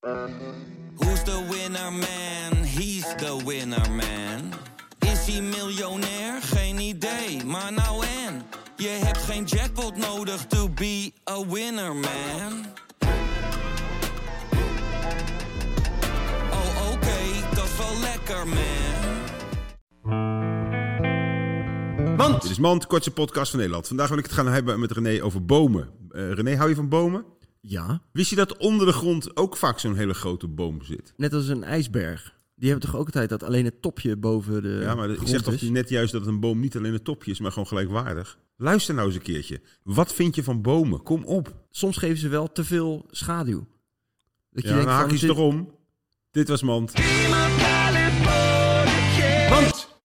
Who's the winner man? He's the winner man. Is hij miljonair? Geen idee, maar nou en? Je hebt geen jackpot nodig to be a winner man. Oh oké, dat is wel lekker man. Mand! Dit is Mand, kortste podcast van Nederland. Vandaag wil ik het gaan hebben met René over bomen. René, hou je van bomen? Ja. Wist je dat onder de grond ook vaak zo'n hele grote boom zit? Net als een ijsberg. Die hebben toch ook altijd dat alleen het topje boven de grond is? Ja, maar ik zeg toch net juist dat een boom niet alleen het topje is, maar gewoon gelijkwaardig. Luister nou eens een keertje. Wat vind je van bomen? Kom op. Soms geven ze wel te veel schaduw. Dat je denkt, dan haak je ze toch om. Dit was Mand.